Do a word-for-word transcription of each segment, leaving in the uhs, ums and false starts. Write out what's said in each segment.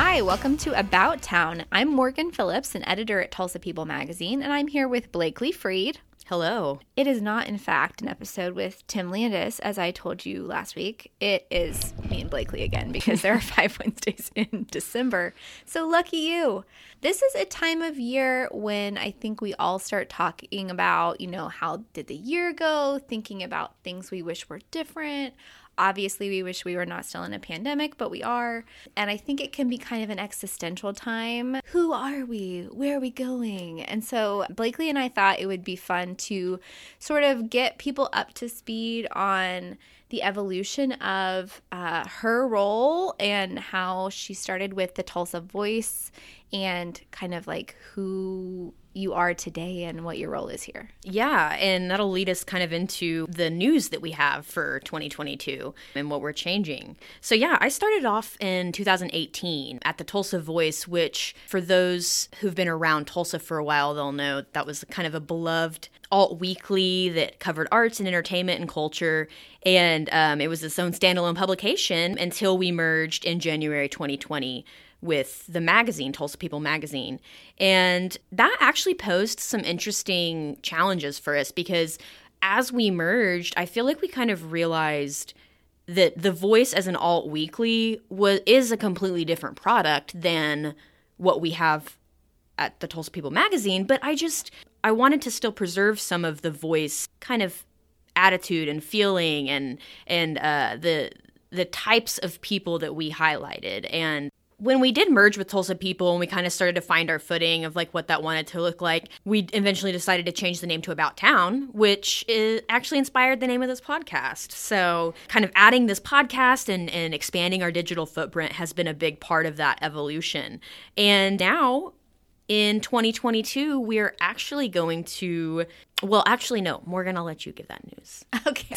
Hi, welcome to About Town. I'm Morgan Phillips, an editor at Tulsa People Magazine, and I'm here with Blakely Freed. Hello. It is not, in fact, an episode with Tim Landis, as I told you last week. It is me and Blakely again, because there are five Wednesdays in December. So lucky you. This is a time of year when I think we all start talking about, you know, how did the year go, thinking about things we wish were different. Obviously, we wish we were not still in a pandemic, but we are. And I think it can be kind of an existential time. Who are we? Where are we going? And so Blakely and I thought it would be fun to sort of get people up to speed on the evolution of uh, her role and how she started with the Tulsa Voice and kind of like who you are today and what your role is here. Yeah, and that'll lead us kind of into the news that we have for twenty twenty-two and what we're changing. So yeah, I started off in two thousand eighteen at the Tulsa Voice, which for those who've been around Tulsa for a while, they'll know that was kind of a beloved alt weekly that covered arts and entertainment and culture. And um, it was its own standalone publication until we merged in January twenty twenty with the magazine, Tulsa People Magazine. And that actually posed some interesting challenges for us because as we merged, I feel like we kind of realized that the Voice as an alt weekly was is a completely different product than what we have at the Tulsa People Magazine. But I just, I wanted to still preserve some of the Voice kind of attitude and feeling and and uh, the the types of people that we highlighted. And when we did merge with Tulsa People and we kind of started to find our footing of like what that wanted to look like, we eventually decided to change the name to About Town, which is actually inspired the name of this podcast. So kind of adding this podcast and, and expanding our digital footprint has been a big part of that evolution. And now in twenty twenty-two, we're actually going to, well, actually, no, Morgan, I'll let you give that news. Okay.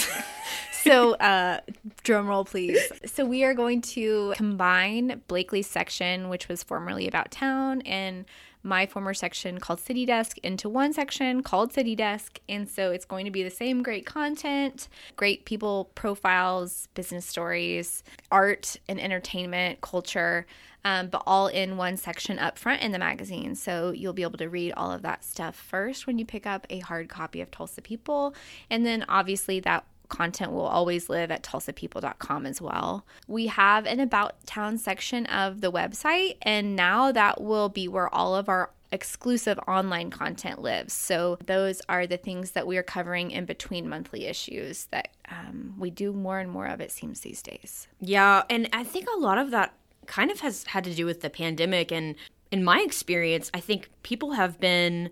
So uh, drum roll, please. So we are going to combine Blakely's section, which was formerly About Town, and my former section called City Desk into one section called City Desk. And so it's going to be the same great content, great people profiles, business stories, art and entertainment, culture, um, but all in one section up front in the magazine. So you'll be able to read all of that stuff first when you pick up a hard copy of Tulsa People. And then obviously that content will always live at tulsa people dot com as well. We have an About Town section of the website, and now that will be where all of our exclusive online content lives. So those are the things that we are covering in between monthly issues that um, we do more and more of, it seems, these days. Yeah, and I think a lot of that kind of has had to do with the pandemic. And in my experience, I think people have been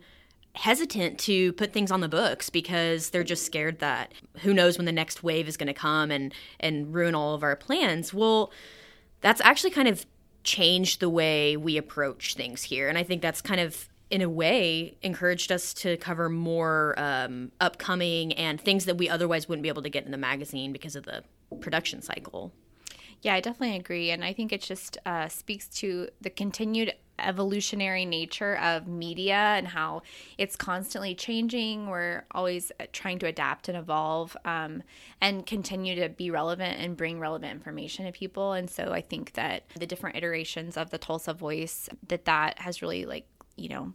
hesitant to put things on the books because they're just scared that who knows when the next wave is going to come and and ruin all of our plans. Well, that's actually kind of changed the way we approach things here. And I think that's kind of, in a way, encouraged us to cover more um, upcoming and things that we otherwise wouldn't be able to get in the magazine because of the production cycle. Yeah, I definitely agree. And I think it just uh, speaks to the continued evolutionary nature of media and how it's constantly changing. We're always trying to adapt and evolve um, and continue to be relevant and bring relevant information to people. And so I think that the different iterations of the Tulsa Voice, that that has really like, you know,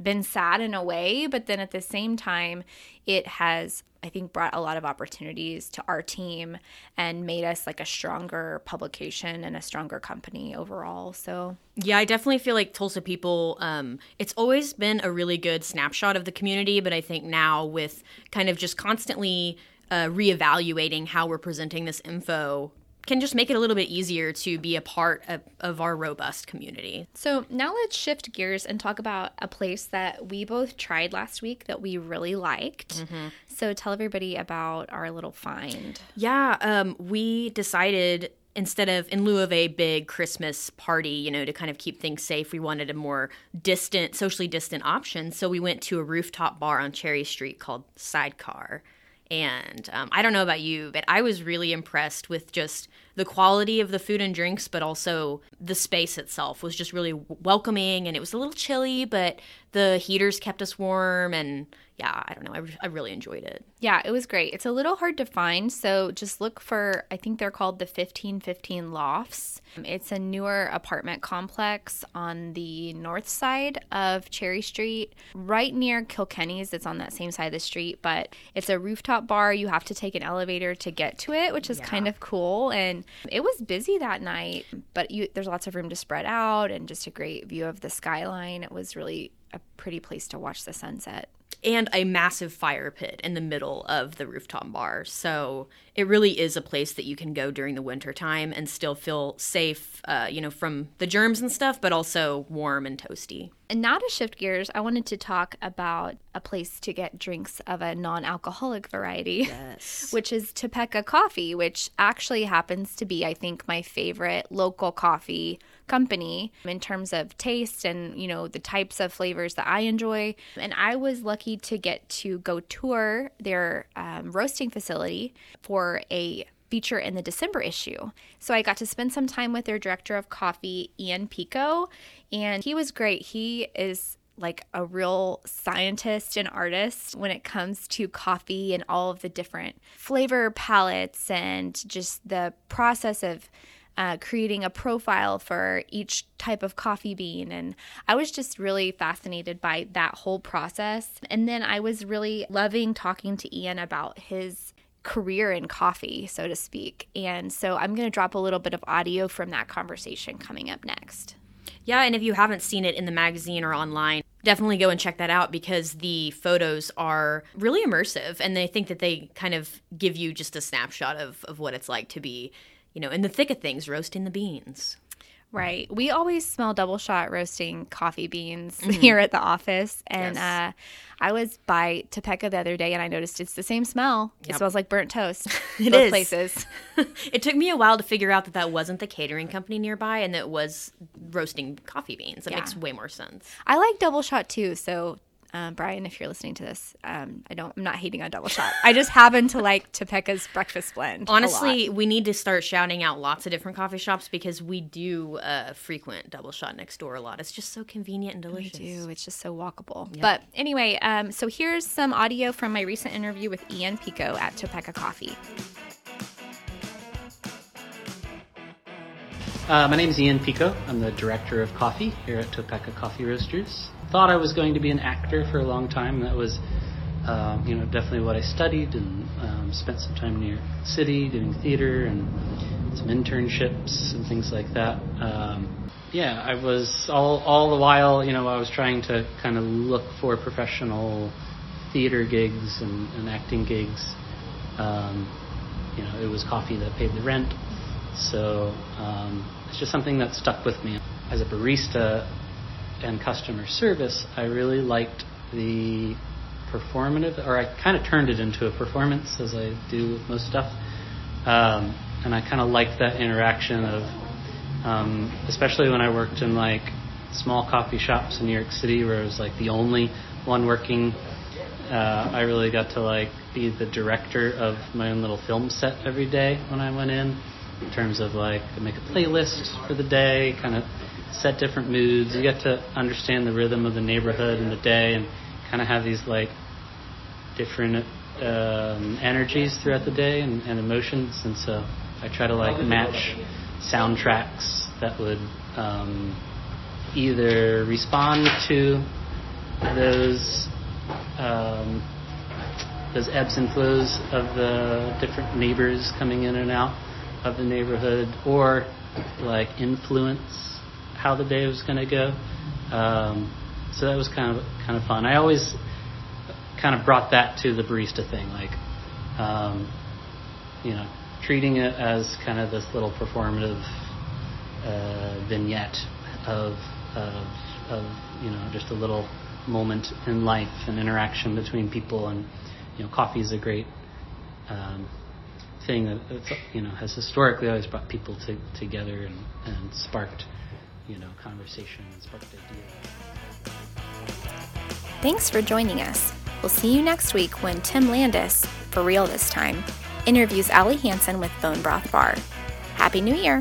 been sad in a way, but then at the same time, it has, I think, brought a lot of opportunities to our team and made us like a stronger publication and a stronger company overall. So yeah, I definitely feel like Tulsa People, um, it's always been a really good snapshot of the community, but I think now with kind of just constantly uh, reevaluating how we're presenting this info can just make it a little bit easier to be a part of, of our robust community. So now let's shift gears and talk about a place that we both tried last week that we really liked. Mm-hmm. So tell everybody about our little find. Yeah, um, we decided instead of in lieu of a big Christmas party, you know, to kind of keep things safe, we wanted a more distant, socially distant option. So we went to a rooftop bar on Cherry Street called Sidecar. And um, I don't know about you, but I was really impressed with just the quality of the food and drinks, but also the space itself was just really w- welcoming. And it was a little chilly, but the heaters kept us warm, and yeah, I don't know. I, re- I really enjoyed it. Yeah, it was great. It's a little hard to find, so just look for, I think they're called the fifteen fifteen Lofts. It's a newer apartment complex on the north side of Cherry Street, right near Kilkenny's. It's on that same side of the street, but it's a rooftop bar. You have to take an elevator to get to it, which is yeah. kind of cool, and it was busy that night, but you, there's lots of room to spread out and just a great view of the skyline. It was really a pretty place to watch the sunset. And a massive fire pit in the middle of the rooftop bar. So it really is a place that you can go during the winter time and still feel safe, uh, you know, from the germs and stuff, but also warm and toasty. And now to shift gears, I wanted to talk about a place to get drinks of a non-alcoholic variety, yes. which is Topeca Coffee, which actually happens to be, I think, my favorite local coffee company in terms of taste and, you know, the types of flavors that I enjoy. And I was lucky to get to go tour their um, roasting facility for a feature in the December issue. So I got to spend some time with their director of coffee, Ian Pico, and he was great. He is like a real scientist and artist when it comes to coffee and all of the different flavor palettes and just the process of Uh, creating a profile for each type of coffee bean. And I was just really fascinated by that whole process. And then I was really loving talking to Ian about his career in coffee, so to speak. And so I'm going to drop a little bit of audio from that conversation coming up next. Yeah, and if you haven't seen it in the magazine or online, definitely go and check that out because the photos are really immersive. And I think that they kind of give you just a snapshot of, of what it's like to be, you know, in the thick of things, roasting the beans. Right. We always smell Double Shot roasting coffee beans mm-hmm. here at the office. And yes. uh, I was by Topeca the other day, and I noticed it's the same smell. Yep. It smells like burnt toast in both is. places. It took me a while to figure out that that wasn't the catering company nearby and that it was roasting coffee beans. That yeah. makes way more sense. I like Double Shot, too, so... Um, Brian, if you're listening to this, um, I don't, I'm not hating on Double Shot. I just happen to like Topeca's breakfast blend. Honestly, we need to start shouting out lots of different coffee shops because we do uh, frequent Double Shot next door a lot. It's just so convenient and delicious. We do. It's just so walkable. Yep. But anyway, um, so here's some audio from my recent interview with Ian Pico at Topeca Coffee. Uh, my name is Ian Pico. I'm the director of coffee here at Topeca Coffee Roasters. Thought I was going to be an actor for a long time. That was, uh, you know, definitely what I studied, and um, spent some time in New York City doing theater and some internships and things like that. Um, yeah, I was all all the while, you know, I was trying to kind of look for professional theater gigs and, and acting gigs. Um, you know, it was coffee that paid the rent. So um, it's just something that stuck with me. As a barista and customer service, I really liked the performative, or I kind of turned it into a performance, as I do with most stuff. Um, and I kind of liked that interaction of, um, especially when I worked in like small coffee shops in New York City, where I was like the only one working. Uh, I really got to like be the director of my own little film set every day when I went in. In terms of like make a playlist for the day, kind of set different moods. You get to understand the rhythm of the neighborhood and the day, and kind of have these like different um, energies throughout the day and, and emotions. And so I try to like match soundtracks that would um, either respond to those um, those ebbs and flows of the different neighbors coming in and out of the neighborhood, or like influence how the day was going to go. Um, so that was kind of kind of fun. I always kind of brought that to the barista thing, like um, you know, treating it as kind of this little performative uh, vignette of, of of you know, just a little moment in life and interaction between people. And you know, coffee is a great um, thing that, you know, has historically always brought people to, together and, and sparked, you know, conversation and sparked ideas. Thanks for joining us. We'll see you next week when Tim Landis, for real this time, interviews Ali Hansen with Bone Broth Bar. Happy New Year!